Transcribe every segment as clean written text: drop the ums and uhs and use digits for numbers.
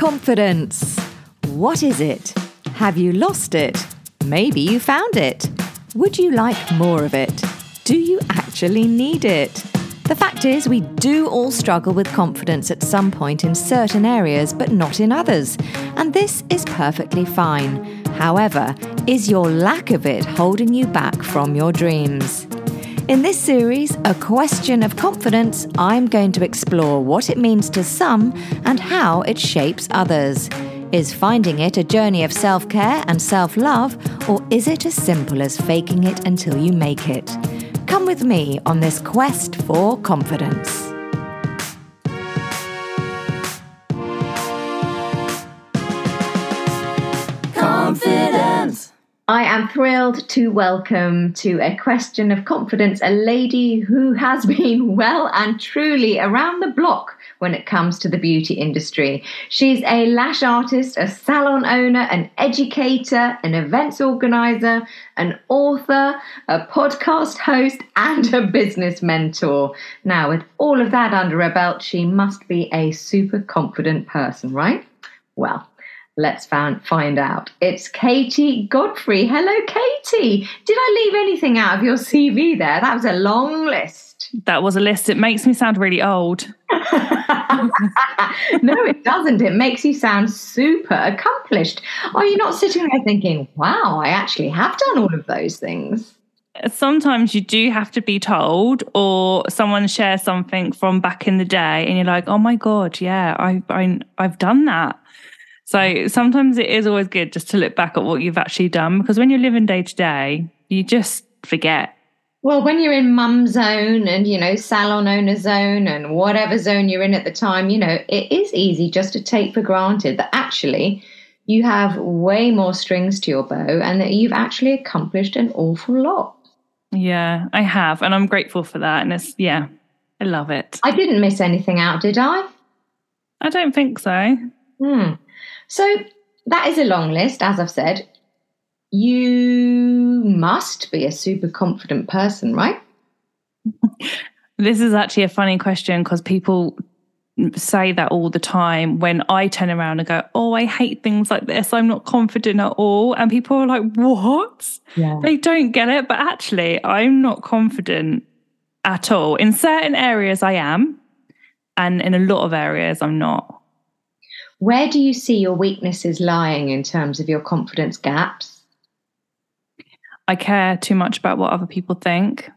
confidence. What is it? Have you lost it? Maybe you found it. Would you like more of it? Do you actually need it? The fact is, we do all struggle with confidence at some point in certain areas, but not in others. And this is perfectly fine. However, is your lack of it holding you back from your dreams? In this series, A Question of Confidence, I'm going to explore what it means to some and how it shapes others. Is finding it a journey of self-care and self-love, or is it as simple as faking it until you make it? Come with me on this quest for confidence. Confidence! I am thrilled to welcome to A Question of Confidence a lady who has been well and truly around the block when it comes to the beauty industry. She's a lash artist, a salon owner, an educator, an events organizer, an author, a podcast host, and a business mentor. Now, with all of that under her belt, she must be a super confident person, right? Well, let's find out. It's Katie Godfrey. Hello, Katie. Did I leave anything out of your CV there? That was a long list. That was a list. It makes me sound really old. No, it doesn't. It makes you sound super accomplished. Are you not sitting there thinking, wow, I actually have done all of those things? Sometimes you do have to be told, or someone shares something from back in the day and you're like, oh my God, yeah, I've done that. So sometimes it is always good just to look back at what you've actually done, because when you're living day to day, you just forget. Well, when you're in mum zone and, salon owner zone and whatever zone you're in at the time, it is easy just to take for granted that actually you have way more strings to your bow and that you've actually accomplished an awful lot. Yeah, I have. And I'm grateful for that. And it's I love it. I didn't miss anything out, did I? I don't think so. So that is a long list, as I've said. You must be a super confident person, right? This is actually a funny question because people say that all the time when I turn around and go, oh, I hate things like this. I'm not confident at all. And people are like, what? Yeah. They don't get it. But actually, I'm not confident at all. In certain areas, I am. And in a lot of areas, I'm not. Where do you see your weaknesses lying in terms of your confidence gaps? I care too much about what other people think.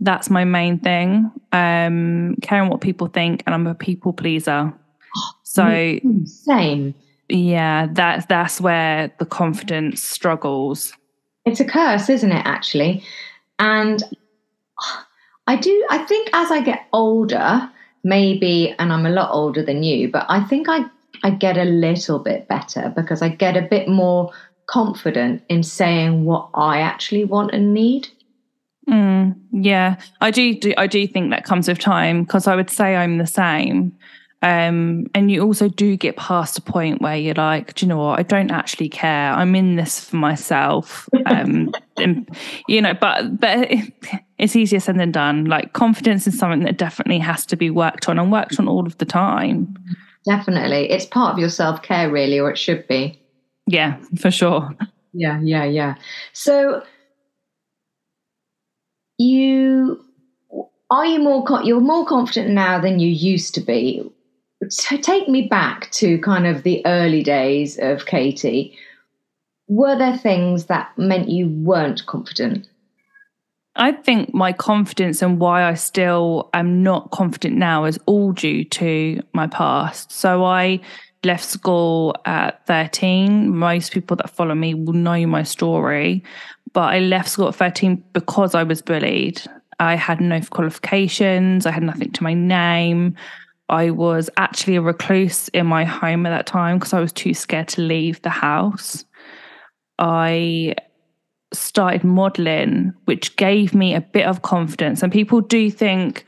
That's my main thing. Caring what people think, and I'm a people pleaser. So same. Yeah, that's where the confidence struggles. It's a curse, isn't it, actually? And I think as I get older, maybe, and I'm a lot older than you, but I think I get a little bit better because I get a bit more confident in saying what I actually want and need. Yeah, I do think that comes with time because I would say I'm the same. And you also do get past a point where you're like, do you know what? I don't actually care. I'm in this for myself. But it's easier said than done. Like, confidence is something that definitely has to be worked on and worked on all of the time. Definitely. It's part of your self-care, really, or it should be. Yeah, for sure. Yeah. So you're more confident now than you used to be. So take me back to kind of the early days of Katie. Were there things that meant you weren't confident? I think my confidence and why I still am not confident now is all due to my past. So I left school at 13. Most people that follow me will know my story. But I left school at 13 because I was bullied. I had no qualifications. I had nothing to my name. I was actually a recluse in my home at that time because I was too scared to leave the house. I started modelling, which gave me a bit of confidence. And people do think,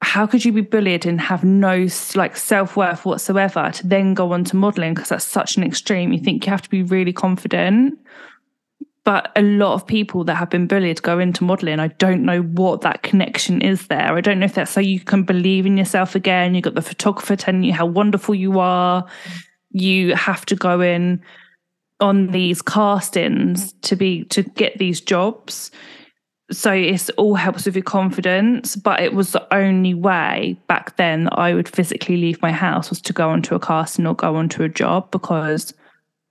how could you be bullied and have no self-worth whatsoever to then go on to modelling? Because that's such an extreme. You think you have to be really confident. But a lot of people that have been bullied go into modelling. I don't know what that connection is there. I don't know if that's so you can believe in yourself again. You've got the photographer telling you how wonderful you are. you have to go in on these castings to get these jobs. So it all helps with your confidence, but it was the only way back then that I would physically leave my house was to go onto a casting or go onto a job, because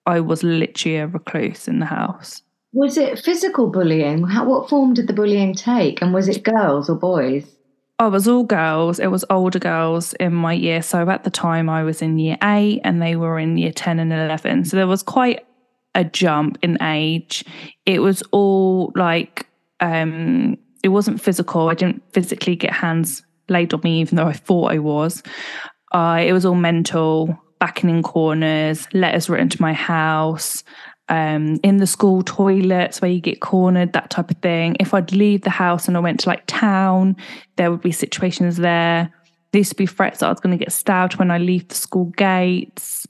I was literally a recluse in the house. Was it physical bullying? What form did the bullying take? And was it girls or boys? Oh, it was all girls. It was older girls in my year. So at the time I was in year 8 and they were in year 10 and 11. So there was quite a jump in age. It was all like, it wasn't physical. I didn't physically get hands laid on me, even though I thought I was. It was all mental, backing in corners, letters written to my house, in the school toilets where you get cornered, that type of thing. If I'd leave the house and I went to like town, there would be situations there. There used to be threats that I was going to get stabbed when I leave the school gates.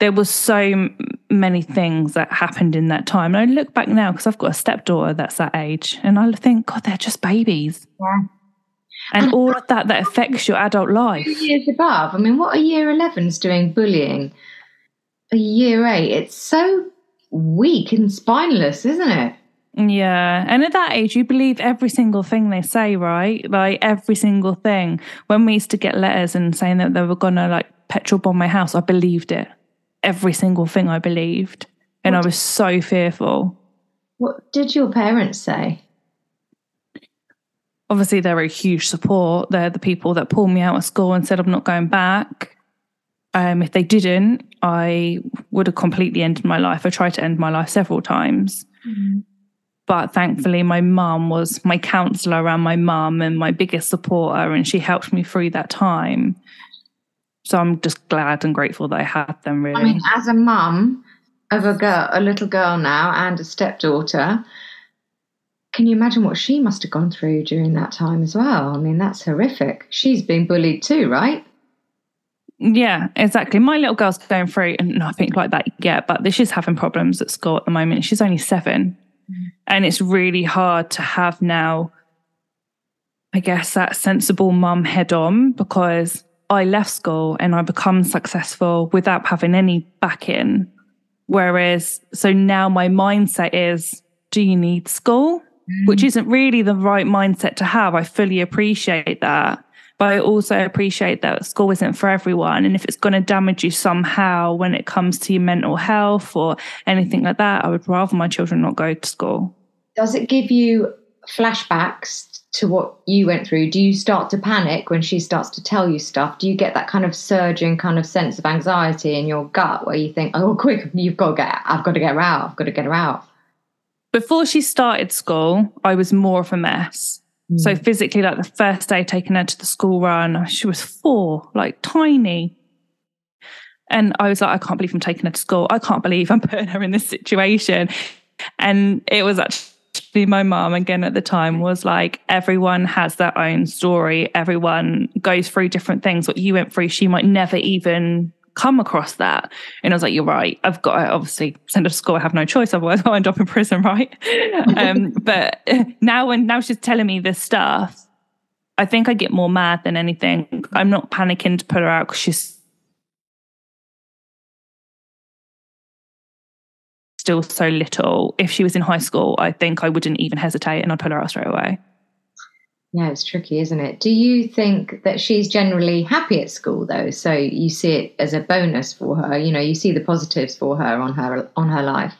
There was so many things that happened in that time. And I look back now, because I've got a stepdaughter that's that age, and I think, God, they're just babies. Yeah. And all of that affects your adult life. 2 years above. I mean, what are year 11s doing bullying? A year 8, it's so weak and spineless, isn't it? Yeah. And at that age you believe every single thing they say, right? Like every single thing. When we used to get letters and saying that they were gonna like petrol bomb my house, I believed it. Every single thing I believed. And I was so fearful. What did your parents say? Obviously they're a huge support. They're the people that pulled me out of school and said I'm not going back. If they didn't, I would have completely ended my life. I tried to end my life several times. Mm-hmm. But thankfully, my mum was my counsellor and my mum and my biggest supporter, and she helped me through that time. So I'm just glad and grateful that I had them, really. I mean, as a mum of a girl, a little girl now and a stepdaughter, can you imagine what she must have gone through during that time as well? I mean, that's horrific. She's been bullied too, right? Yeah, exactly. My little girl's going through nothing like that yet, but she's having problems at school at the moment. She's only 7. And it's really hard to have now, I guess, that sensible mum head on, because I left school and I become successful without having any backing. Whereas, so now my mindset is, do you need school? Mm. Which isn't really the right mindset to have. I fully appreciate that. But I also appreciate that school isn't for everyone. And if it's going to damage you somehow when it comes to your mental health or anything like that, I would rather my children not go to school. Does it give you flashbacks to what you went through? Do you start to panic when she starts to tell you stuff? Do you get that kind of surging kind of sense of anxiety in your gut where you think, oh, quick, I've got to get her out. I've got to get her out. Before she started school, I was more of a mess. So physically, like the first day taking her to the school run, she was 4, like tiny. And I was like, I can't believe I'm taking her to school. I can't believe I'm putting her in this situation. And it was actually my mum, again, at the time, was like, everyone has their own story. Everyone goes through different things. What you went through, she might never even come across that. And I was like, you're right. I've got to obviously send her to school. I have no choice. Otherwise I'll end up in prison, right? But now she's telling me this stuff, I think I get more mad than anything. I'm not panicking to put her out because she's still so little. If she was in high school, I think I wouldn't even hesitate and I'd put her out straight away. Yeah, it's tricky, isn't it? Do you think that she's generally happy at school, though? So you see it as a bonus for her. You know, you see the positives for her on her life.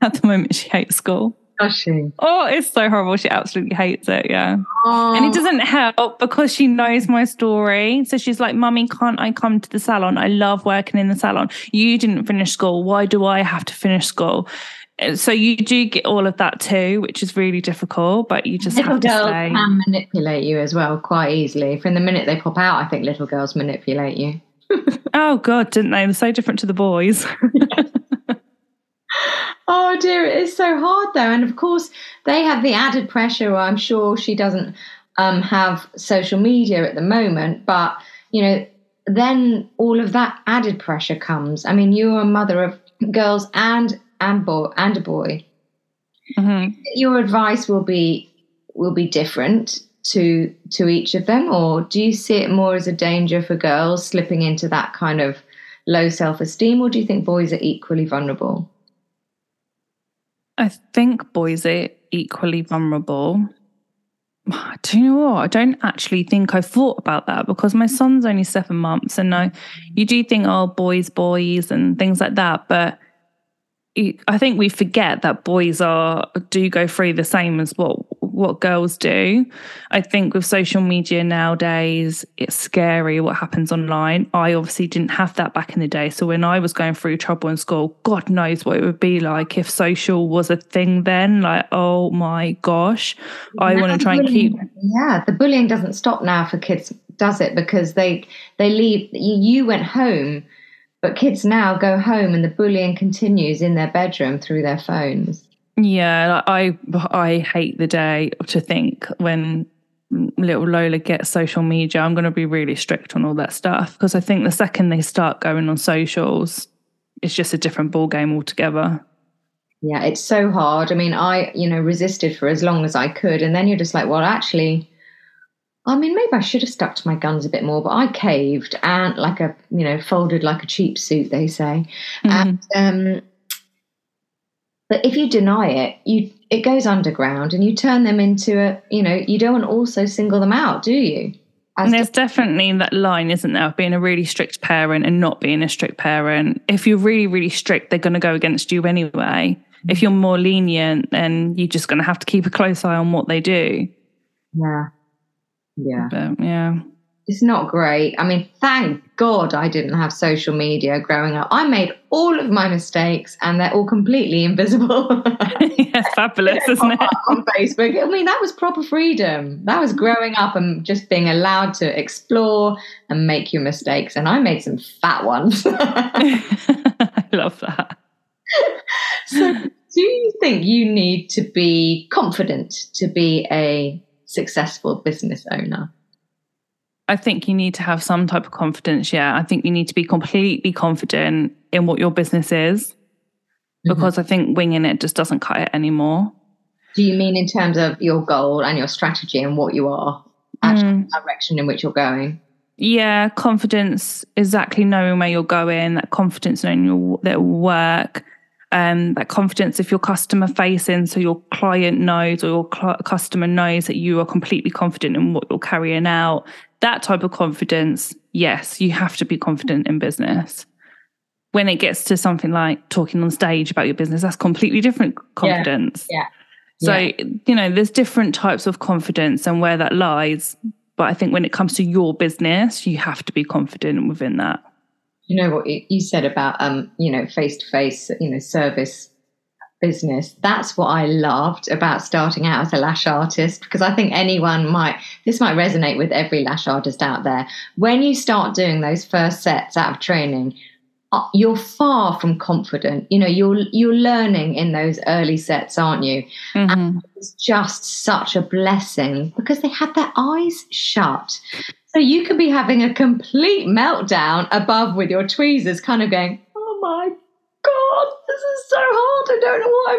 At the moment, she hates school. Does she? Oh, it's so horrible. She absolutely hates it, yeah. Oh. And it doesn't help because she knows my story. So she's like, Mummy, can't I come to the salon? I love working in the salon. You didn't finish school. Why do I have to finish school? So you do get all of that too, which is really difficult, but you just have to say. Little girls can manipulate you as well quite easily. From the minute they pop out, I think little girls manipulate you. Oh, God, didn't they? They're so different to the boys. Oh, dear, it is so hard, though. And, of course, they have the added pressure. I'm sure she doesn't have social media at the moment, but, you know, then all of that added pressure comes. I mean, you're a mother of girls and a boy. Mm-hmm. Your advice will be different to each of them, or do you see it more as a danger for girls slipping into that kind of low self-esteem, or do you think boys are equally vulnerable? I think boys are equally vulnerable. Do you know what? I don't actually think I thought about that, because my son's only 7 months, and you do think, oh, boys and things like that, but I think we forget that boys do go through the same as what girls do. I think with social media nowadays, it's scary what happens online. I obviously didn't have that back in the day. So when I was going through trouble in school, God knows what it would be like if social was a thing then. Like, oh my gosh, I want to try and keep... Yeah, the bullying doesn't stop now for kids, does it? Because they leave... You went home, but kids now go home and the bullying continues in their bedroom through their phones. Yeah, I hate the day to think when little Lola gets social media. I'm going to be really strict on all that stuff, because I think the second they start going on socials, it's just a different ball game altogether. Yeah, it's so hard. I mean, I resisted for as long as I could, and then you're just like, well, actually, I mean, maybe I should have stuck to my guns a bit more, but I caved and folded like a cheap suit, they say. Mm-hmm. And but if you deny it, it goes underground, and you turn them into you don't want to also single them out, do you? And there's definitely that line, isn't there, of being a really strict parent and not being a strict parent. If you're really, really strict, they're going to go against you anyway. If you're more lenient, then you're just going to have to keep a close eye on what they do. Yeah. Yeah. But, yeah. It's not great. I mean, thank God I didn't have social media growing up. I made all of my mistakes and they're all completely invisible. Yeah, fabulous, isn't it? On Facebook. I mean, that was proper freedom. That was growing up and just being allowed to explore and make your mistakes. And I made some fat ones. I love that. So do you think you need to be confident to be a successful business owner? I think you need to have some type of confidence, yeah. I think you need to be completely confident in what your business is, because I think winging it just doesn't cut it anymore. Do you mean in terms of your goal and your strategy and what you are, actually the direction in which you're going? Yeah, confidence, exactly knowing where you're going, that confidence knowing that it will work, that confidence if you're customer facing, so your client knows or your customer knows that you are completely confident in what you're carrying out. That type of confidence, yes, you have to be confident in business. When it gets to something like talking on stage about your business, that's completely different confidence. Yeah. So, there's different types of confidence and where that lies. But I think when it comes to your business, you have to be confident within that. You know what you said about, face-to-face, service business. That's what I loved about starting out as a lash artist, because I think this might resonate with every lash artist out there. When you start doing those first sets out of training, you're far from confident. You're learning in those early sets, aren't you? Mm-hmm. And it's just such a blessing because they have their eyes shut. So you could be having a complete meltdown above with your tweezers, kind of going, oh my God, this is so hard, I don't know what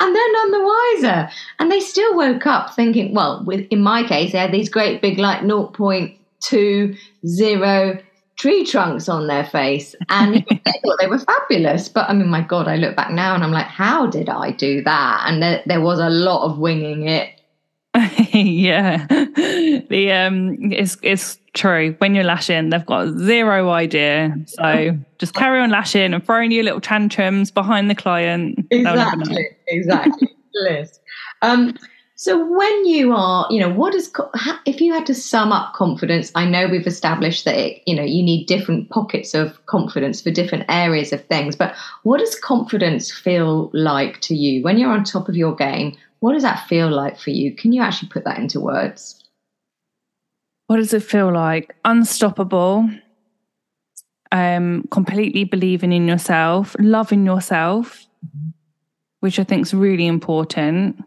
I'm doing. And they're none the wiser. And they still woke up thinking, well, in my case, they had these great big, 0.20 tree trunks on their face. And they thought they were fabulous. But I mean, my God, I look back now and I'm like, how did I do that? And there was a lot of winging it. Yeah. The it's true. When you're lashing, they've got zero idea. So just carry on lashing and throwing your little tantrums behind the client. Exactly. Bliss. So when you are, if you had to sum up confidence, I know we've established that you need different pockets of confidence for different areas of things, but what does confidence feel like to you when you're on top of your game? What does that feel like for you? Can you actually put that into words? What does it feel like? Unstoppable. Completely believing in yourself, loving yourself, which I think is really important.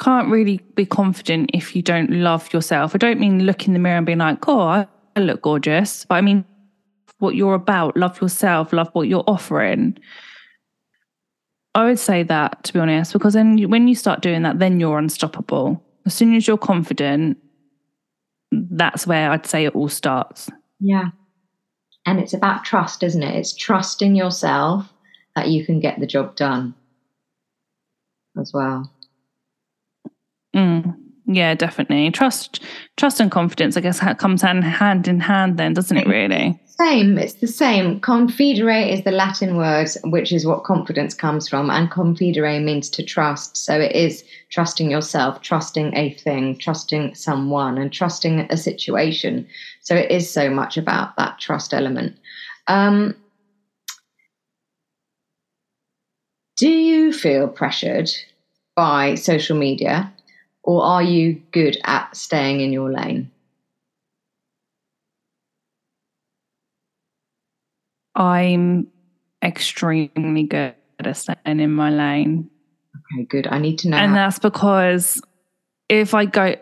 Can't really be confident if you don't love yourself. I don't mean look in the mirror and being like, oh, I look gorgeous. But I mean what you're about, love yourself, love what you're offering. I would say that, to be honest, because then when you start doing that, then you're unstoppable. As soon as you're confident, that's where I'd say it all starts. Yeah. And it's about trust, isn't it? It's trusting yourself that you can get the job done as well. Yeah, definitely. Trust and confidence, I guess, comes hand in hand then, doesn't it, really? It's the same. Confidere is the Latin word, which is what confidence comes from. And confidere means to trust. So it is trusting yourself, trusting a thing, trusting someone, and trusting a situation. So it is so much about that trust element. Do you feel pressured by social media, or are you good at staying in your lane? I'm extremely good at staying in my lane. Okay, good. I need to know. And that's because if I go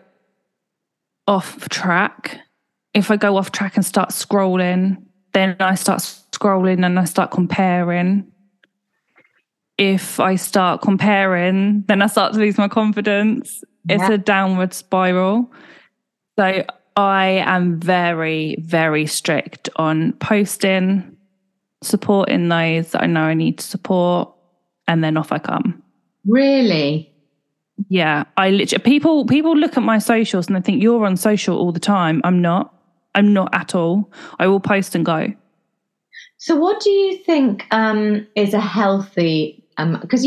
off track, and start scrolling, then I start scrolling and I start comparing. If I start comparing, then I start to lose my confidence. Yeah. It's a downward spiral. So I am very, very strict on posting, supporting those that I know I need to support, and then off I come. Really? Yeah. I literally, people look at my socials and they think you're on social all the time. I'm not at all. I will post and go. So what do you think is a healthy, because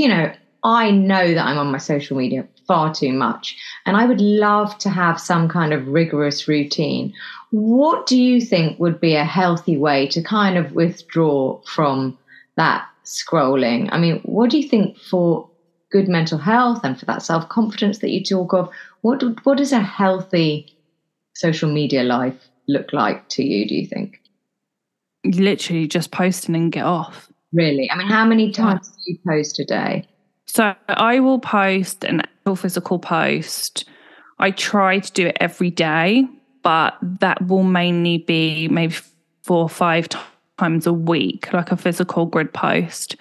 I know that I'm on my social media far too much, and I would love to have some kind of rigorous routine. What do you think would be a healthy way to kind of withdraw from that scrolling? I mean, what do you think for good mental health and for that self-confidence that you talk of? What does a healthy social media life look like to you, do you think? Literally just posting and get off. Really? I mean, how many times do you post a day? So I will post an actual physical post. I try to do it every day, but that will mainly be maybe 4 or 5 times a week, like a physical grid post.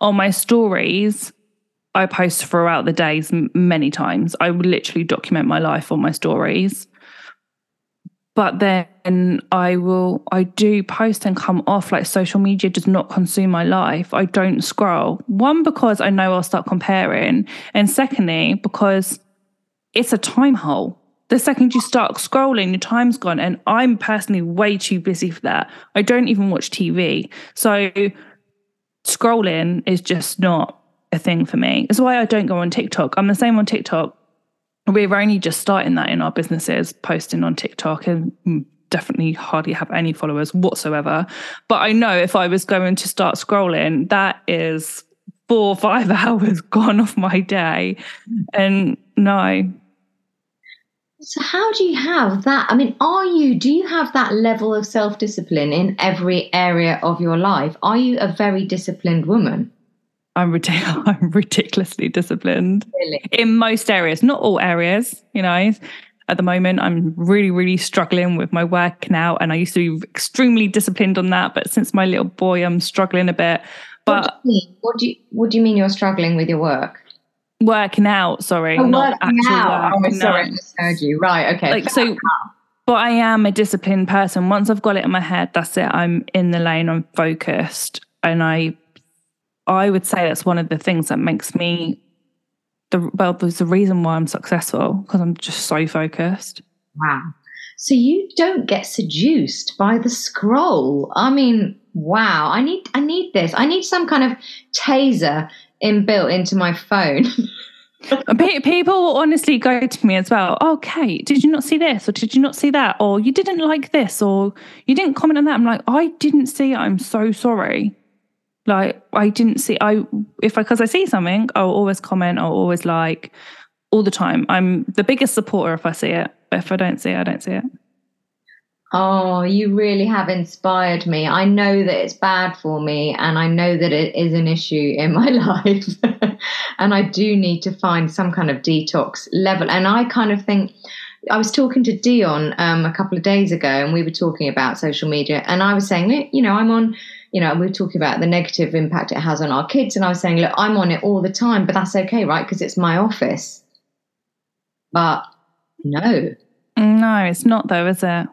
On my stories, I post throughout the days many times. I would literally document my life on my stories. But then I do post and come off. Like, social media does not consume my life. I don't scroll. One, because I know I'll start comparing. And secondly, because it's a time hole. The second you start scrolling, your time's gone. And I'm personally way too busy for that. I don't even watch TV. So scrolling is just not a thing for me. It's why I don't go on TikTok. I'm the same on TikTok. We're only just starting that in our businesses, posting on TikTok, and definitely hardly have any followers whatsoever. But I know if I was going to start scrolling, that is 4 or 5 hours gone off my day. And no. So how do you have that? I mean, do you have that level of self-discipline in every area of your life? Are you a very disciplined woman? I'm ridiculously disciplined. Really? In most areas, not all areas. At the moment, I'm really, really struggling with my work now. And I used to be extremely disciplined on that. But since my little boy, I'm struggling a bit. But what do you mean you're struggling with your work? Working out, sorry. Oh, not actually out. Work. Oh, sorry, I misheard you. Right, okay. But I am a disciplined person. Once I've got it in my head, that's it. I'm in the lane, I'm focused. And I would say that's one of the things that makes me there's the reason why I'm successful, because I'm just so focused. Wow. So you don't get seduced by the scroll. I mean, wow. I need this. I need some kind of taser inbuilt into my phone. People honestly go to me as well. Oh, Kate, did you not see this? Or did you not see that? Or you didn't like this? Or you didn't comment on that? I'm like, I didn't see it. I'm so sorry. Like, because I see something, I'll always comment, I'll always like, all the time. I'm the biggest supporter if I see it, but if I don't see it, I don't see it. Oh, you really have inspired me. I know that it's bad for me, and I know that it is an issue in my life. And I do need to find some kind of detox level. And I kind of think, I was talking to Dion a couple of days ago, and we were talking about social media, and I was saying, I'm on... we were talking about the negative impact it has on our kids. And I was saying, look, I'm on it all the time, but that's okay, right? Because it's my office. But no. No, it's not though, is it?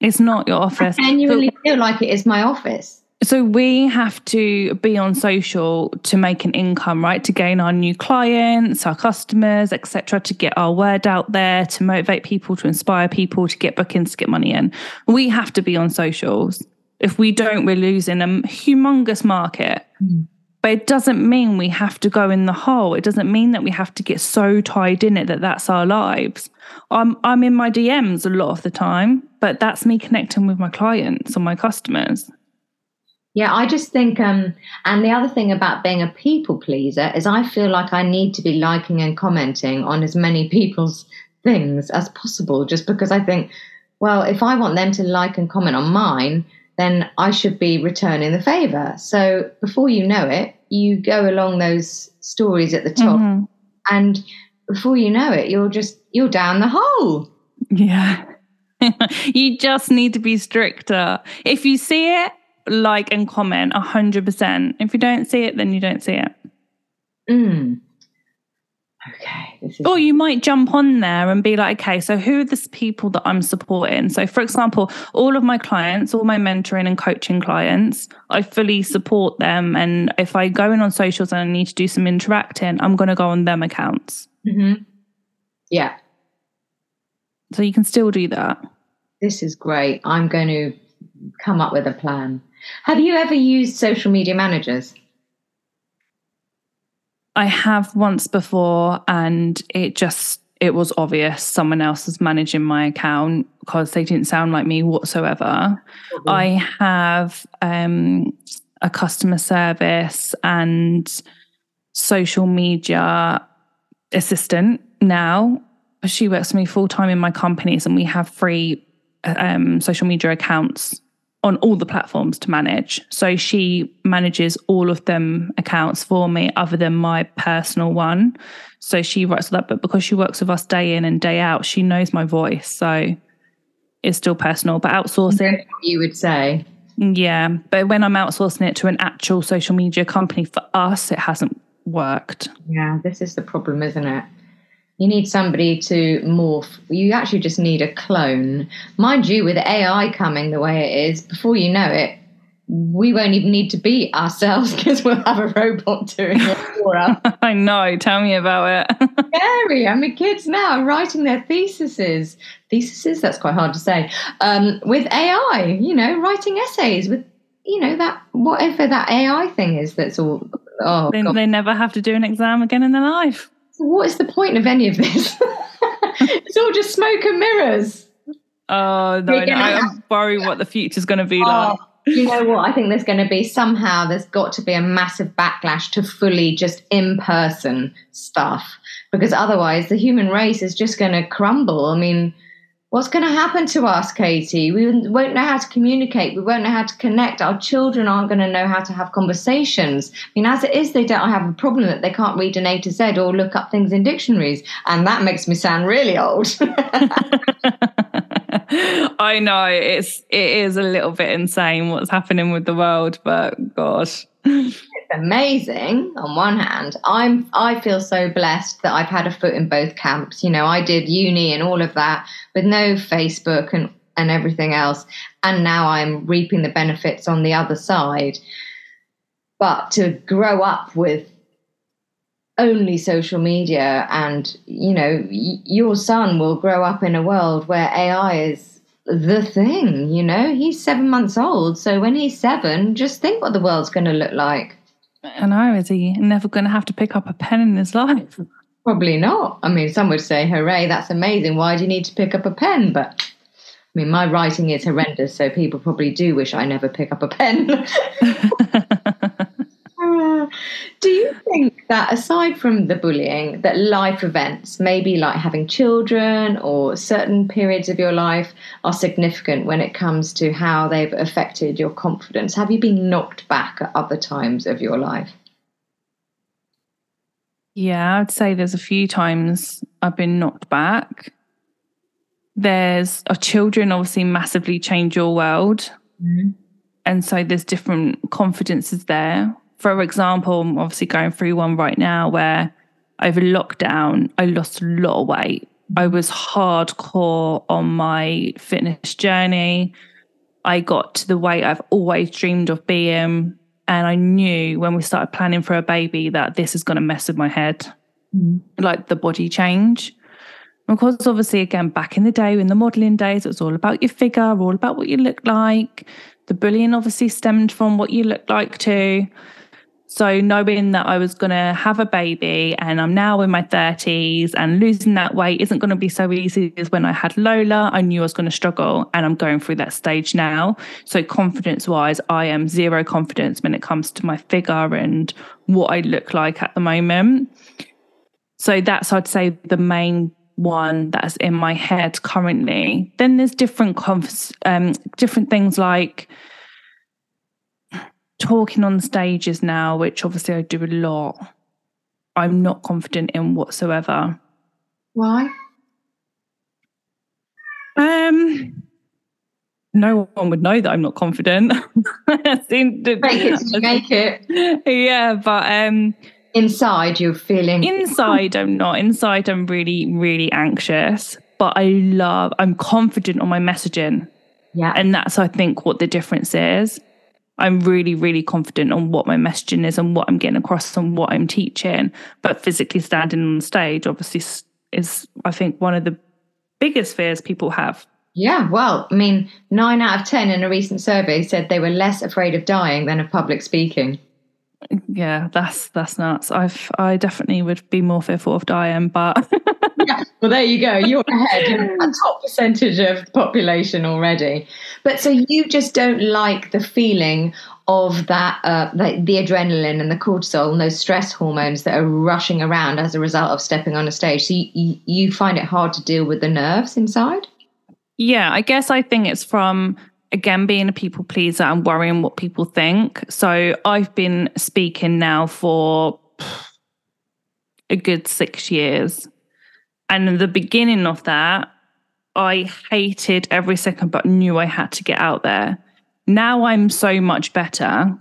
It's not your office. I genuinely feel like it is my office. So we have to be on social to make an income, right? To gain our new clients, our customers, etc., to get our word out there, to motivate people, to inspire people, to get bookings, to get money in. We have to be on socials. If we don't, we're losing a humongous market. Mm. But it doesn't mean we have to go in the hole. It doesn't mean that we have to get so tied in it that that's our lives. I'm in my DMs a lot of the time, but that's me connecting with my clients or my customers. Yeah, I just think, and the other thing about being a people pleaser is I feel like I need to be liking and commenting on as many people's things as possible, just because I think, well, if I want them to like and comment on mine, then I should be returning the favor. So before you know it, you go along those stories at the top, mm-hmm. and before you know it, you're down the hole. Yeah. You just need to be stricter. If you see it, like and comment 100%. If you don't see it, then you don't see it. Mm. Okay. Or you might jump on there and be like, okay, so who are the people that I'm supporting? So for example, all of my clients, all my mentoring and coaching clients, I fully support them. And if I go in on socials and I need to do some interacting, I'm going to go on them accounts. Mm-hmm. Yeah. So you can still do that. This is great. I'm going to come up with a plan. Have you ever used social media managers? I have once before, and it was obvious someone else was managing my account because they didn't sound like me whatsoever. Mm-hmm. I have a customer service and social media assistant now. She works for me full time in my companies, and we have free social media accounts on all the platforms to manage. So she manages all of them accounts for me other than my personal one. So she writes that, but because she works with us day in and day out, she knows my voice. So it's still personal, but outsourcing. You would say. Yeah. But when I'm outsourcing it to an actual social media company for us, it hasn't worked. Yeah. This is the problem, isn't it? You need somebody to morph. You actually just need a clone. Mind you, with AI coming the way it is, before you know it, we won't even need to be ourselves because we'll have a robot doing it for us. I know. Tell me about it. Scary. I mean, kids now are writing their theses. Theses, that's quite hard to say. With AI, you know, writing essays with, you know, that whatever that AI thing is that's all. Oh, they never have to do an exam again in their life. What is the point of any of this? It's all just smoke and mirrors. Oh, no, I'm worried what the future's going to be like. You know what? I think there's going to be somehow there's got to be a massive backlash to fully just in-person stuff, because otherwise the human race is just going to crumble. I mean, what's going to happen to us, Katie? We won't know how to communicate. We won't know how to connect. Our children aren't going to know how to have conversations. I mean, as it is, they don't have a problem that they can't read an A to Z or look up things in dictionaries. And that makes me sound really old. I know. It is a little bit insane what's happening with the world, but gosh. It's amazing on one hand. I feel so blessed that I've had a foot in both camps. You know, I did uni and all of that with no Facebook and everything else, and now I'm reaping the benefits on the other side. But to grow up with only social media, and you know, your son will grow up in a world where AI is the thing, you know, he's 7 months old. So when he's 7, just think what the world's going to look like. I know, is he never going to have to pick up a pen in his life? Probably not. I mean, some would say, hooray, that's amazing. Why do you need to pick up a pen? But I mean, my writing is horrendous. So people probably do wish I never pick up a pen. Do you think that aside from the bullying, that life events, maybe like having children or certain periods of your life, are significant when it comes to how they've affected your confidence? Have you been knocked back at other times of your life? Yeah, I'd say there's a few times I've been knocked back. There's our children obviously massively change your world. Mm-hmm. And so there's different confidences there. For example, I'm obviously going through one right now where over lockdown, I lost a lot of weight. I was hardcore on my fitness journey. I got to the weight I've always dreamed of being. And I knew when we started planning for a baby that this is going to mess with my head, like the body change. Because obviously, again, back in the day, in the modelling days, it was all about your figure, all about what you look like. The bullying obviously stemmed from what you look like too. So knowing that I was going to have a baby and I'm now in my 30s and losing that weight isn't going to be so easy as when I had Lola, I knew I was going to struggle, and I'm going through that stage now. So confidence-wise, I am zero confidence when it comes to my figure and what I look like at the moment. So that's, I'd say, the main one that's in my head currently. Then there's different things like talking on stages now, which obviously I do a lot. I'm not confident in whatsoever. Why? No one would know that I'm not confident. Make it. Yeah, but inside you're feeling... Inside I'm not. Inside I'm really, really anxious. But I'm confident on my messaging. Yeah. And that's, I think, what the difference is. I'm really, really confident on what my messaging is and what I'm getting across and what I'm teaching. But physically standing on stage obviously is, I think, one of the biggest fears people have. Yeah, well, I mean, 9 out of 10 in a recent survey said they were less afraid of dying than of public speaking. Yeah, that's nuts. I definitely would be more fearful of dying, but... Yeah, well, there you go. You're ahead. You're a top percentage of the population already. But so you just don't like the feeling of that, the adrenaline and the cortisol and those stress hormones that are rushing around as a result of stepping on a stage. So you find it hard to deal with the nerves inside? Yeah, I guess I think it's from... Again, being a people pleaser and worrying what people think. So I've been speaking now for a good 6 years. And in the beginning of that, I hated every second, but knew I had to get out there. Now I'm so much better.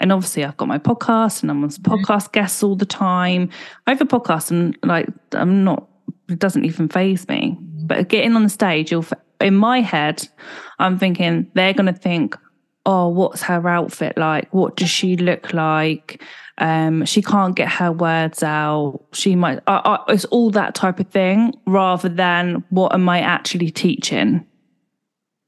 And obviously I've got my podcast and I'm on podcast guests all the time. I have a podcast and like I'm not, it doesn't even faze me. But getting on the stage, in my head, I'm thinking they're going to think, oh, what's her outfit like? What does she look like? She can't get her words out. She might, it's all that type of thing rather than what am I actually teaching?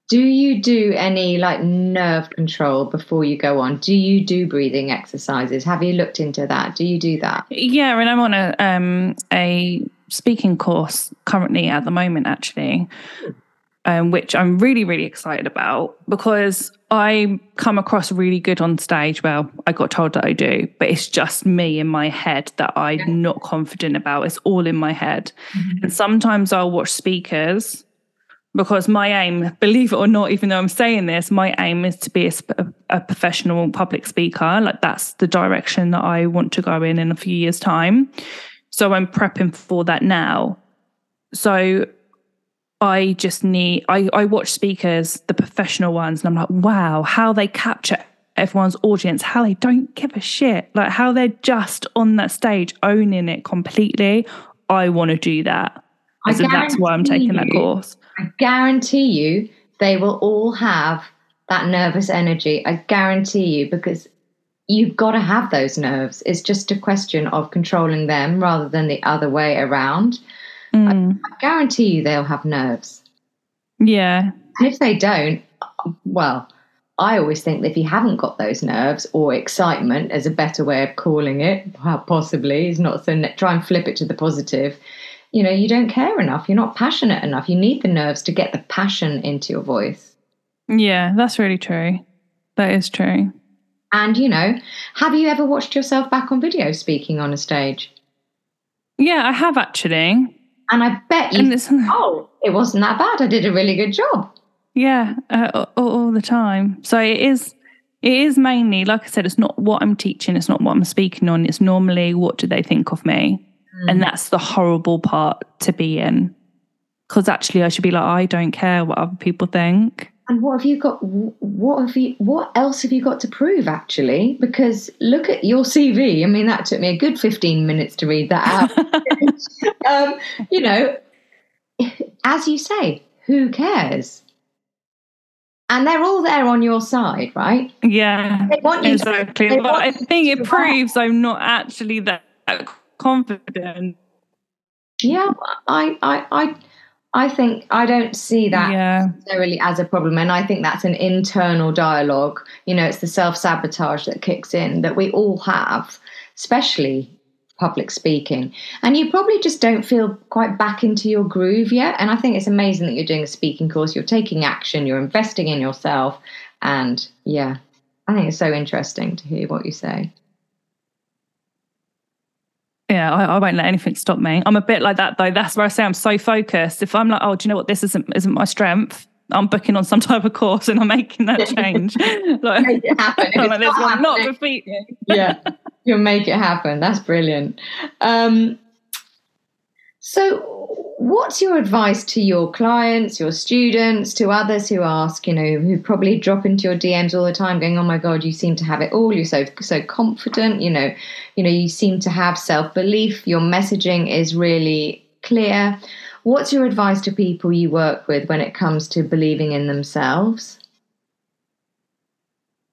Do you do any like nerve control before you go on? Do you do breathing exercises? Have you looked into that? Do you do that? Yeah, and I'm on a speaking course currently at the moment, actually. Which I'm really, really excited about because I come across really good on stage. Well, I got told that I do, but it's just me in my head that I'm not confident about. It's all in my head. Mm-hmm. And sometimes I'll watch speakers because my aim, believe it or not, even though I'm saying this, my aim is to be a professional public speaker. Like that's the direction that I want to go in a few years' time. So I'm prepping for that now. So... I watch speakers, the professional ones, and I'm like, wow, how they capture everyone's audience, how they don't give a shit, like how they're just on that stage owning it completely. I want to do that. And so that's why I'm taking that course. I guarantee you they will all have that nervous energy. I guarantee you, because you've got to have those nerves. It's just a question of controlling them rather than the other way around. I guarantee you they'll have nerves. Yeah. And if they don't, well, I always think that if you haven't got those nerves or excitement, as a better way of calling it, possibly, is not so, try and flip it to the positive. You know, you don't care enough. You're not passionate enough. You need the nerves to get the passion into your voice. Yeah, that's really true. That is true. And, you know, have you ever watched yourself back on video speaking on a stage? Yeah, I have actually. And I bet you, it wasn't that bad. I did a really good job. Yeah, all the time. So it is mainly, like I said, it's not what I'm teaching. It's not what I'm speaking on. It's normally what do they think of me? And that's the horrible part to be in. Because actually I should be like, I don't care what other people think. And what else have you got to prove, actually? Because look at your CV. I mean, that took me a good 15 minutes to read that out. You know, as you say, who cares? And they're all there on your side, right? Yeah, they want you exactly. But well, I think it proves I'm not actually that confident. Yeah, I think I don't see that necessarily as a problem. And I think that's an internal dialogue. You know, it's the self-sabotage that kicks in that we all have, especially public speaking. And you probably just don't feel quite back into your groove yet. And I think it's amazing that you're doing a speaking course. You're taking action. You're investing in yourself. And yeah, I think it's so interesting to hear what you say. Yeah, I won't let anything stop me. I'm a bit like that though. That's where I say I'm so focused. If I'm like, oh, do you know what? This isn't my strength. I'm booking on some type of course and I'm making that change. Like, make it happen. I'm like, this will not defeat me. Yeah, you'll make it happen. That's brilliant. So what's your advice to your clients, your students, to others who ask, you know, who probably drop into your DMs all the time going, oh my God, you seem to have it all. You're so confident, you know, you seem to have self-belief. Your messaging is really clear. What's your advice to people you work with when it comes to believing in themselves?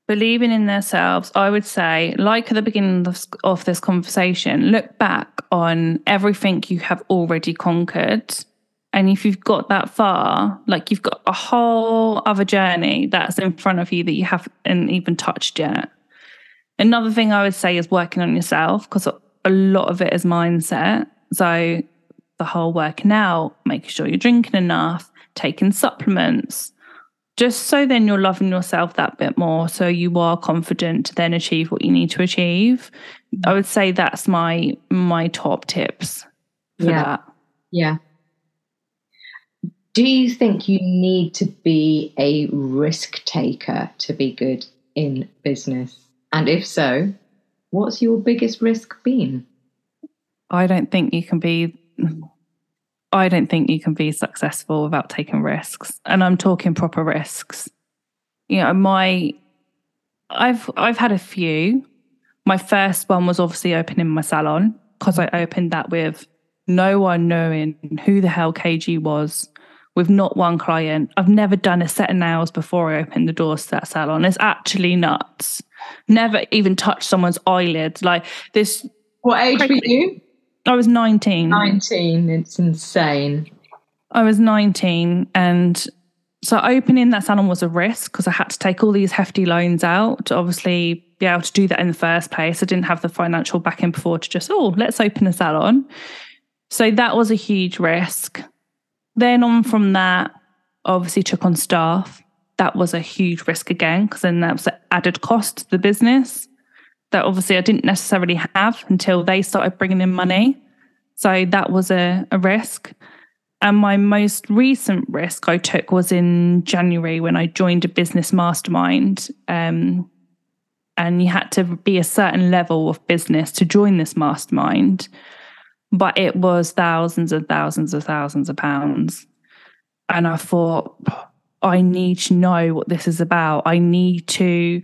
Believing in themselves, I would say, like at the beginning of this conversation, look back on everything you have already conquered. And if you've got that far, like you've got a whole other journey that's in front of you that you haven't even touched yet. Another thing I would say is working on yourself, because a lot of it is mindset. So the whole working out, making sure you're drinking enough, taking supplements, just so then you're loving yourself that bit more, so you are confident to then achieve what you need to achieve. I would say that's my top tips for that. Yeah. Do you think you need to be a risk taker to be good in business? And if so, what's your biggest risk been? I don't think you can be successful without taking risks. And I'm talking proper risks. You know, I've had a few. My first one was obviously opening my salon, because I opened that with no one knowing who the hell KG was, with not one client. I've never done a set of nails before I opened the doors to that salon. It's actually nuts. Never even touched someone's eyelids. Like this. What age were you? I was 19. It's insane. I was 19, and so opening that salon was a risk, because I had to take all these hefty loans out to obviously be able to do that in the first place. I didn't have the financial backing before to just, let's open a salon. So that was a huge risk. Then on from that, obviously took on staff. That was a huge risk again, because then that was an added cost to the business that obviously I didn't necessarily have until they started bringing in money. So that was a risk. And my most recent risk I took was in January, when I joined a business mastermind. And you had to be a certain level of business to join this mastermind. But it was thousands and thousands and thousands of pounds. And I thought, I need to know what this is about. I need to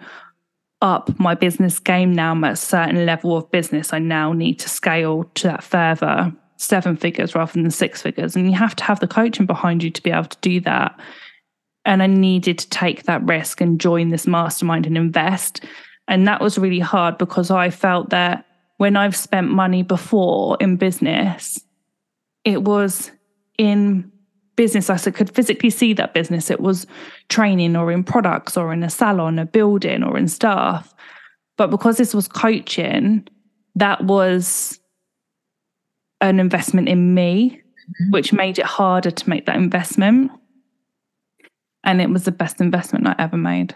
up my business game now. I'm at a certain level of business. I now need to scale to that further, 7 figures rather than 6 figures. And you have to have the coaching behind you to be able to do that. And I needed to take that risk and join this mastermind and invest. And that was really hard, because I felt that when I've spent money before in business, it was in business. I could physically see that business. It was training, or in products, or in a salon, a building, or in staff. But because this was coaching, that was an investment in me, which made it harder to make that investment. And it was the best investment I ever made.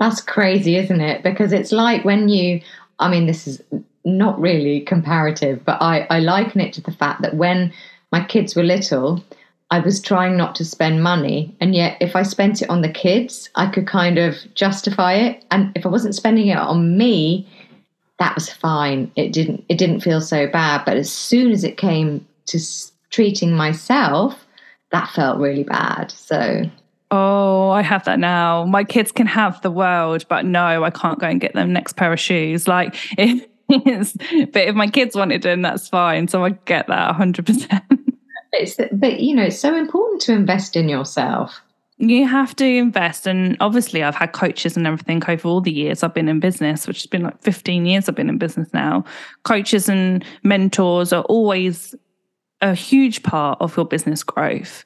That's crazy, isn't it? Because it's like when you, I mean, this is not really comparative, but I liken it to the fact that when my kids were little, I was trying not to spend money, and yet if I spent it on the kids, I could kind of justify it. And if I wasn't spending it on me, that was fine. It didn't feel so bad. But as soon as it came to treating myself, that felt really bad. So, I have that now. My kids can have the world, but no, I can't go and get them next pair of shoes. Like, but if my kids wanted them, that's fine. So I get that 100%. it's, but you know, it's so important to invest in yourself. You have to invest. And obviously I've had coaches and everything over all the years I've been in business, which has been like 15 years I've been in business now. Coaches and mentors are always a huge part of your business growth.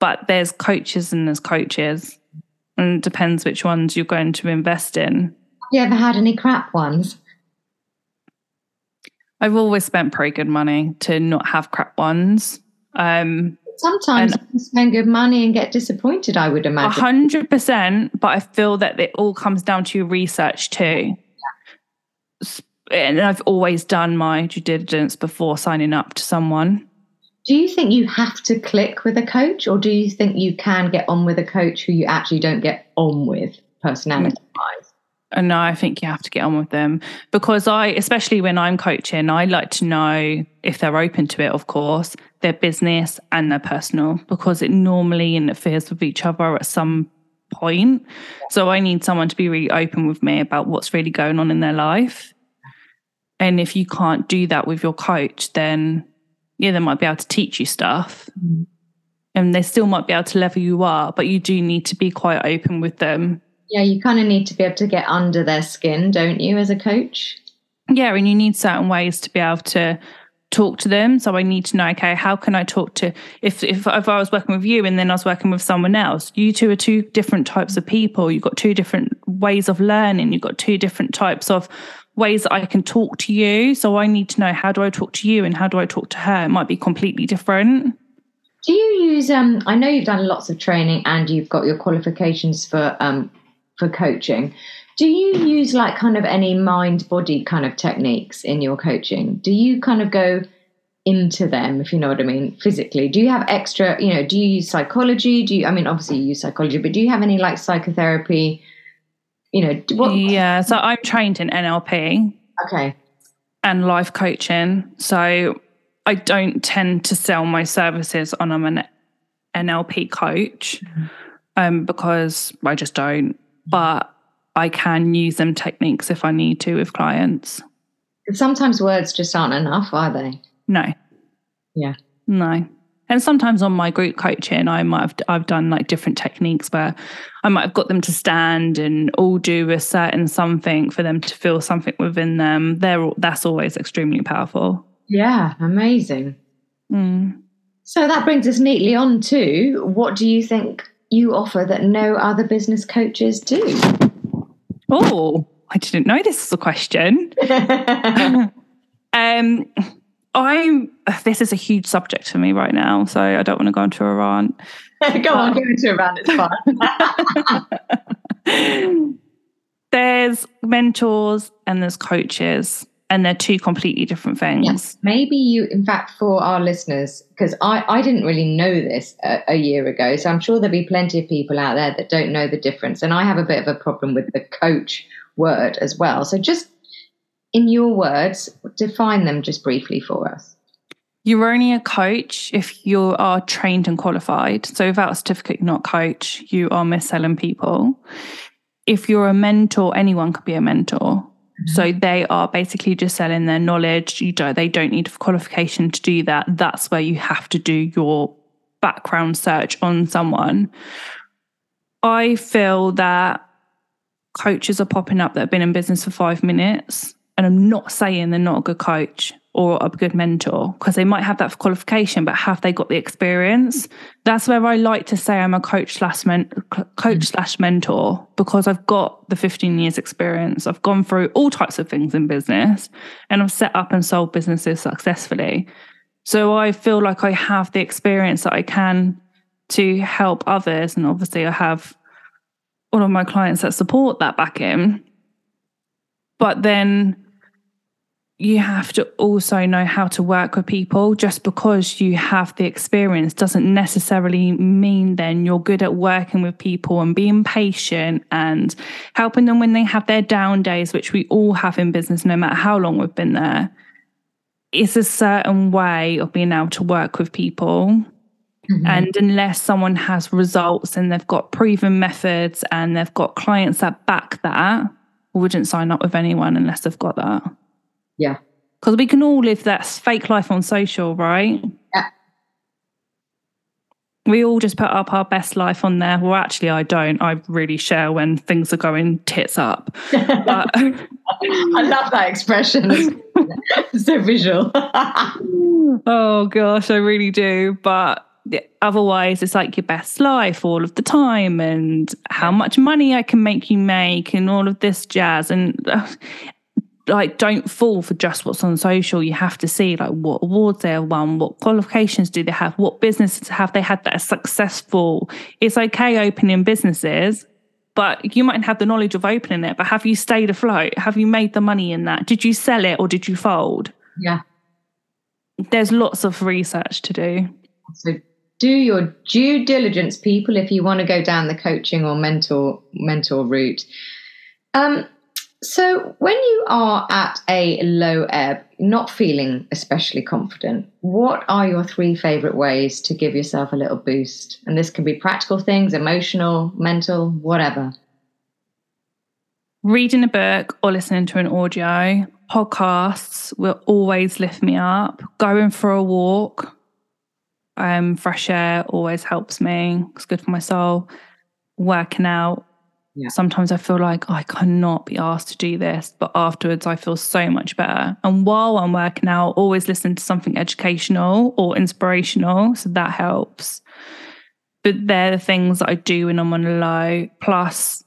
But there's coaches and there's coaches, and it depends which ones you're going to invest in. Have you ever had any crap ones? I've always spent pretty good money to not have crap ones. Sometimes I can spend good money and get disappointed, I would imagine. 100%, but I feel that it all comes down to your research too. Yeah. And I've always done my due diligence before signing up to someone. Do you think you have to click with a coach, or do you think you can get on with a coach who you actually don't get on with personality-wise? No, I think you have to get on with them, because especially when I'm coaching, I like to know if they're open to it, of course, their business and their personal, because it normally interferes with each other at some point. So I need someone to be really open with me about what's really going on in their life. And if you can't do that with your coach, then yeah, they might be able to teach you stuff and they still might be able to level you up, but you do need to be quite open with them. Yeah, you kind of need to be able to get under their skin, don't you, as a coach? Yeah, and you need certain ways to be able to talk to them. So I need to know, okay, how can I talk to, if I was working with you and then I was working with someone else, you two are two different types of people. You've got two different ways of learning. You've got two different types of ways that I can talk to you. So I need to know, how do I talk to you and how do I talk to her? It might be completely different. Do you use, I know you've done lots of training and you've got your qualifications for coaching. Do you use like kind of any mind body kind of techniques in your coaching? Do you kind of go into them, if you know what I mean, physically? Do you have extra, you know, do you use psychology? I mean, obviously you use psychology, but do you have any like psychotherapy, you know? Yeah, so I'm trained in NLP. Okay. And life coaching. So I don't tend to sell my services on I'm an NLP coach, because I just don't. But I can use them techniques if I need to with clients. Sometimes words just aren't enough, are they? No. Yeah. No. And sometimes on my group coaching, I've done like different techniques where I might have got them to stand and all do a certain something for them to feel something within them. That's always extremely powerful. Yeah, amazing. Mm. So that brings us neatly on to, what do you think you offer that no other business coaches do? Oh, I didn't know this was a question. This is a huge subject for me right now, so I don't want to go into a rant. Go into a rant, it's fine. There's mentors and there's coaches, and they're two completely different things. Yes. Maybe you, in fact, for our listeners, because I didn't really know this a year ago, so I'm sure there'll be plenty of people out there that don't know the difference. And I have a bit of a problem with the coach word as well. So just in your words, define them just briefly for us. You're only a coach if you are trained and qualified. So without a certificate, you're not a coach. You are mis-selling people. If you're a mentor, anyone could be a mentor. So they are basically just selling their knowledge. They don't need a qualification to do that. That's where you have to do your background search on someone. I feel that coaches are popping up that have been in business for 5 minutes, and I'm not saying they're not a good coach or a good mentor, because they might have that for qualification, but have they got the experience? That's where I like to say I'm a coach slash mentor, because I've got the 15 years experience. I've gone through all types of things in business, and I've set up and sold businesses successfully. So I feel like I have the experience that I can to help others. And obviously I have all of my clients that support that back in. But then you have to also know how to work with people. Just because you have the experience doesn't necessarily mean then you're good at working with people and being patient and helping them when they have their down days, which we all have in business, no matter how long we've been there. It's a certain way of being able to work with people. Mm-hmm. And unless someone has results and they've got proven methods and they've got clients that back that, I wouldn't sign up with anyone unless they've got that. Yeah. Because we can all live that fake life on social, right? Yeah. we all just put up our best life on there. Well, actually, I don't. I really share when things are going tits up. But I love that expression. It's so visual. Oh, gosh, I really do. But otherwise, it's like your best life all of the time and how much money I can make you make and all of this jazz. And like, don't fall for just what's on social. You have to see like what awards they have won, what qualifications do they have, what businesses have they had that are successful. It's okay opening businesses, but you might have the knowledge of opening it, but have you stayed afloat? Have you made the money in that? Did you sell it or did you fold? Yeah. There's lots of research to do. So do your due diligence, people, if you want to go down the coaching or mentor route. So when you are at a low ebb, not feeling especially confident, what are your three favourite ways to give yourself a little boost? And this can be practical things, emotional, mental, whatever. Reading a book or listening to an audio. Podcasts will always lift me up. Going for a walk. Fresh air always helps me. It's good for my soul. Working out. Yeah. Sometimes I feel like I cannot be asked to do this, but afterwards I feel so much better. And while I'm working out, always listen to something educational or inspirational, so that helps. But they're the things that I do when I'm on low, plus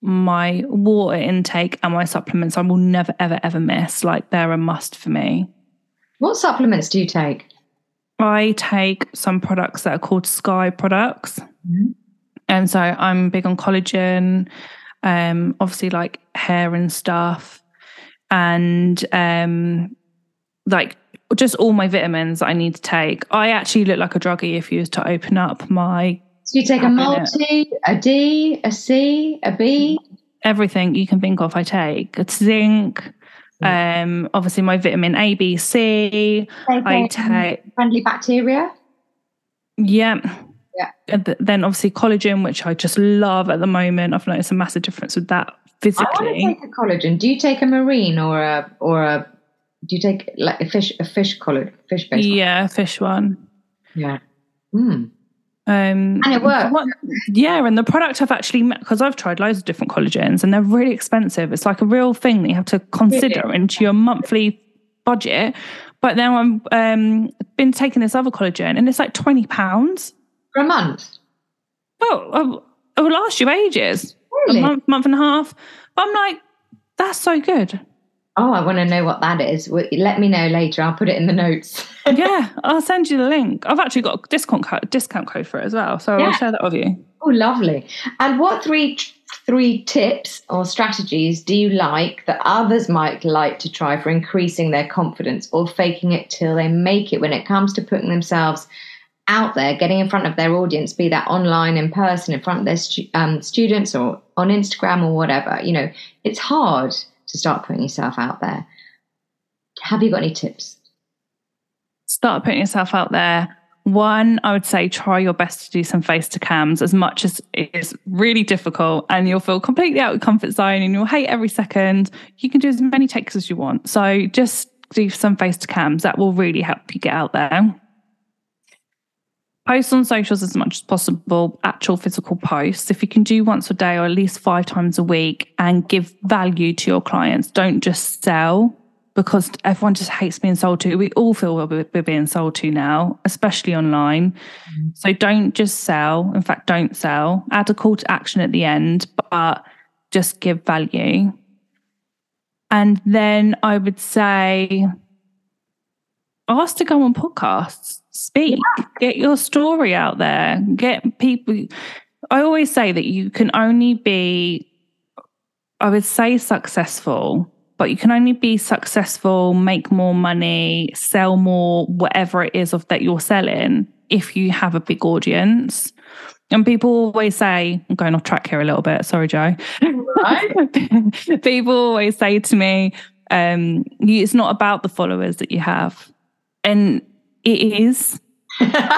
my water intake and my supplements I will never, ever, ever miss. Like, they're a must for me. What supplements do you take? I take some products that are called Sky Products. Mm-hmm. And so I'm big on collagen, obviously like hair and stuff, and like just all my vitamins I need to take. I actually look like a druggie if you was to open up my... So you take cabinet. A multi, a D, a C, a B? Everything you can think of I take. It's zinc, obviously my vitamin A, B, C. I take... Friendly bacteria? Yeah. Yeah. And then obviously collagen, which I just love at the moment. I've noticed a massive difference with that physically. I want to take a collagen. Do you take a marine or a? Do you take like a fish collagen, fish based? Yeah, fish one. Yeah. Mm. And it works. Yeah, and the product I've actually met, because I've tried loads of different collagens and they're really expensive. It's like a real thing that you have to consider into your monthly budget. But now I've been taking this other collagen, and it's like £20. For a month? Oh, it will last you ages. Really? A month and a half. But I'm like, that's so good. Oh, I want to know what that is. Let me know later. I'll put it in the notes. Yeah, I'll send you the link. I've actually got a discount code for it as well, so yeah. I'll share that with you. Oh, lovely. And what three tips or strategies do you like that others might like to try for increasing their confidence or faking it till they make it when it comes to putting themselves out there, getting in front of their audience, be that online, in person, in front of their students or on Instagram or whatever? You know, it's hard to start putting yourself out there. Have you got any tips? Start putting yourself out there. One, I would say try your best to do some face-to-cams, as much as it is really difficult and you'll feel completely out of your comfort zone and you'll hate every second. You can do as many takes as you want. So just do some face-to-cams. That will really help you get out there. Post on socials as much as possible, actual physical posts. If you can do once a day or at least 5 times a week, and give value to your clients. Don't just sell, because everyone just hates being sold to. We all feel we're being sold to now, especially online. Mm-hmm. So don't just sell. In fact, don't sell. Add a call to action at the end, but just give value. And then I would say, ask to go on podcasts. Speak, yeah. Get your story out there, get people. I always say that you can only be, I would say, successful, but you can only be successful, make more money, sell more, whatever it is of that you're selling, if you have a big audience. And people always say, I'm going off track here a little bit, sorry Joe. Right. People always say to me, it's not about the followers that you have. And it is. It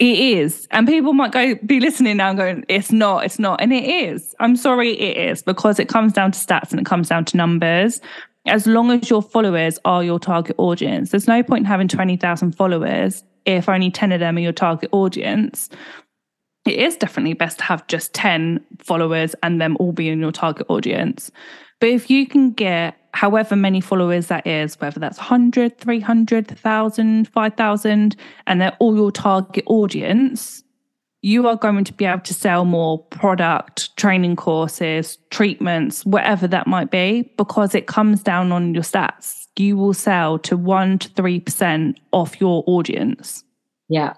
is. And people might be listening now and going, it's not. And it is. I'm sorry, it is, because it comes down to stats and it comes down to numbers. As long as your followers are your target audience, there's no point in having 20,000 followers if only 10 of them are your target audience, it is definitely best to have just 10 followers and them all being your target audience. But if you can get however many followers that is, whether that's 100, 300, 1,000, 5,000, and they're all your target audience, you are going to be able to sell more product, training courses, treatments, whatever that might be, because it comes down on your stats. You will sell to 1% to 3% of your audience. Yeah.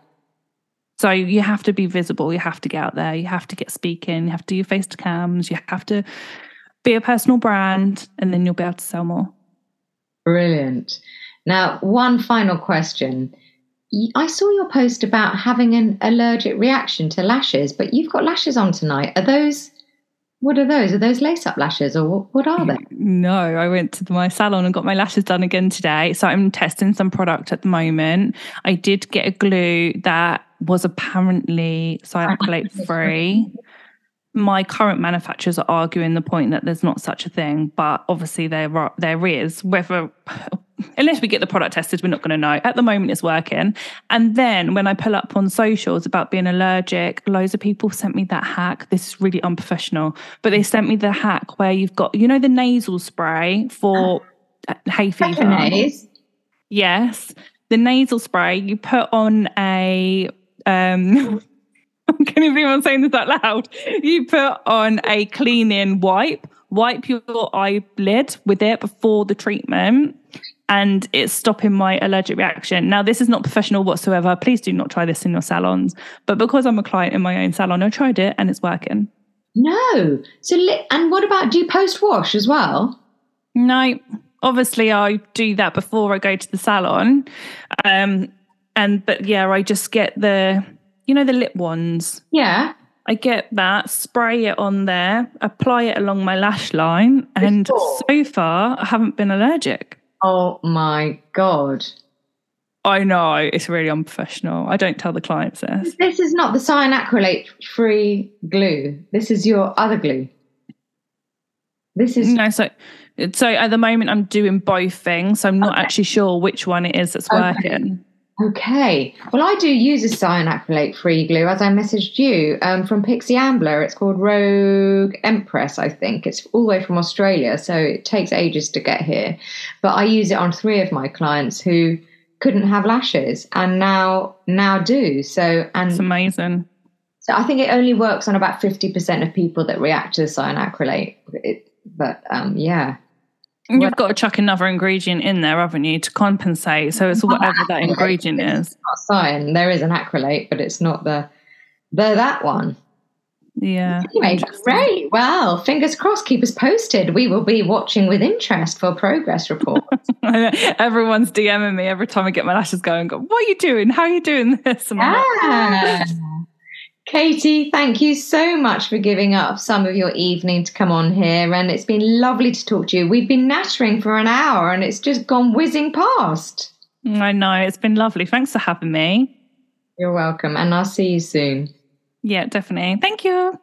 So you have to be visible. You have to get out there. You have to get speaking. You have to do your face to cams. You have to be a personal brand, and then you'll be able to sell more. Brilliant. Now, one final question. I saw your post about having an allergic reaction to lashes, but you've got lashes on tonight. Are those, what are those? Are those lace-up lashes, or what are they? No, I went to my salon and got my lashes done again today. So I'm testing some product at the moment. I did get a glue that was apparently cyanocolate-free. My current manufacturers are arguing the point that there's not such a thing, but obviously there is. Whether, unless we get the product tested, we're not going to know. At the moment, it's working. And then when I pull up on socials about being allergic, loads of people sent me that hack. This is really unprofessional, but they sent me the hack where you've got, you know, the nasal spray for hay fever. Yes, the nasal spray. You put on a can you see I'm saying this out loud? You put on a cleaning wipe your eyelid with it before the treatment, and it's stopping my allergic reaction. Now, this is not professional whatsoever. Please do not try this in your salons. But because I'm a client in my own salon, I tried it and it's working. No. So, and what about, do you post-wash as well? No. Obviously, I do that before I go to the salon. But yeah, I just get the... You know, the lip ones? Yeah. I get that, spray it on there, apply it along my lash line, and so far I haven't been allergic. Oh my God. I know, it's really unprofessional. I don't tell the clients this. This is not the cyanocolate-free glue. This is your other glue. This is... No, so at the moment I'm doing both things, so I'm not actually sure which one it is that's working. Okay. Well, I do use a cyanocolate-free glue, as I messaged you, from Pixie Ambler. It's called Rogue Empress, I think. It's all the way from Australia, so it takes ages to get here. But I use it on 3 of my clients who couldn't have lashes and now do. So, and it's amazing. So I think it only works on about 50% of people that react to the cyanocolate. But yeah. You've got to chuck another ingredient in there, haven't you, to compensate? So it's whatever that ingredient is. It's not cyan. There is an acrylate, but it's not that one. Yeah. Anyway, great. Well, fingers crossed. Keep us posted. We will be watching with interest for progress reports. Everyone's DMing me every time I get my lashes going. Go, what are you doing? How are you doing this? Yeah. Katie, thank you so much for giving up some of your evening to come on here, and it's been lovely to talk to you. We've been nattering for an hour and it's just gone whizzing past. I know, it's been lovely. Thanks for having me. You're welcome, and I'll see you soon. Yeah, definitely. Thank you.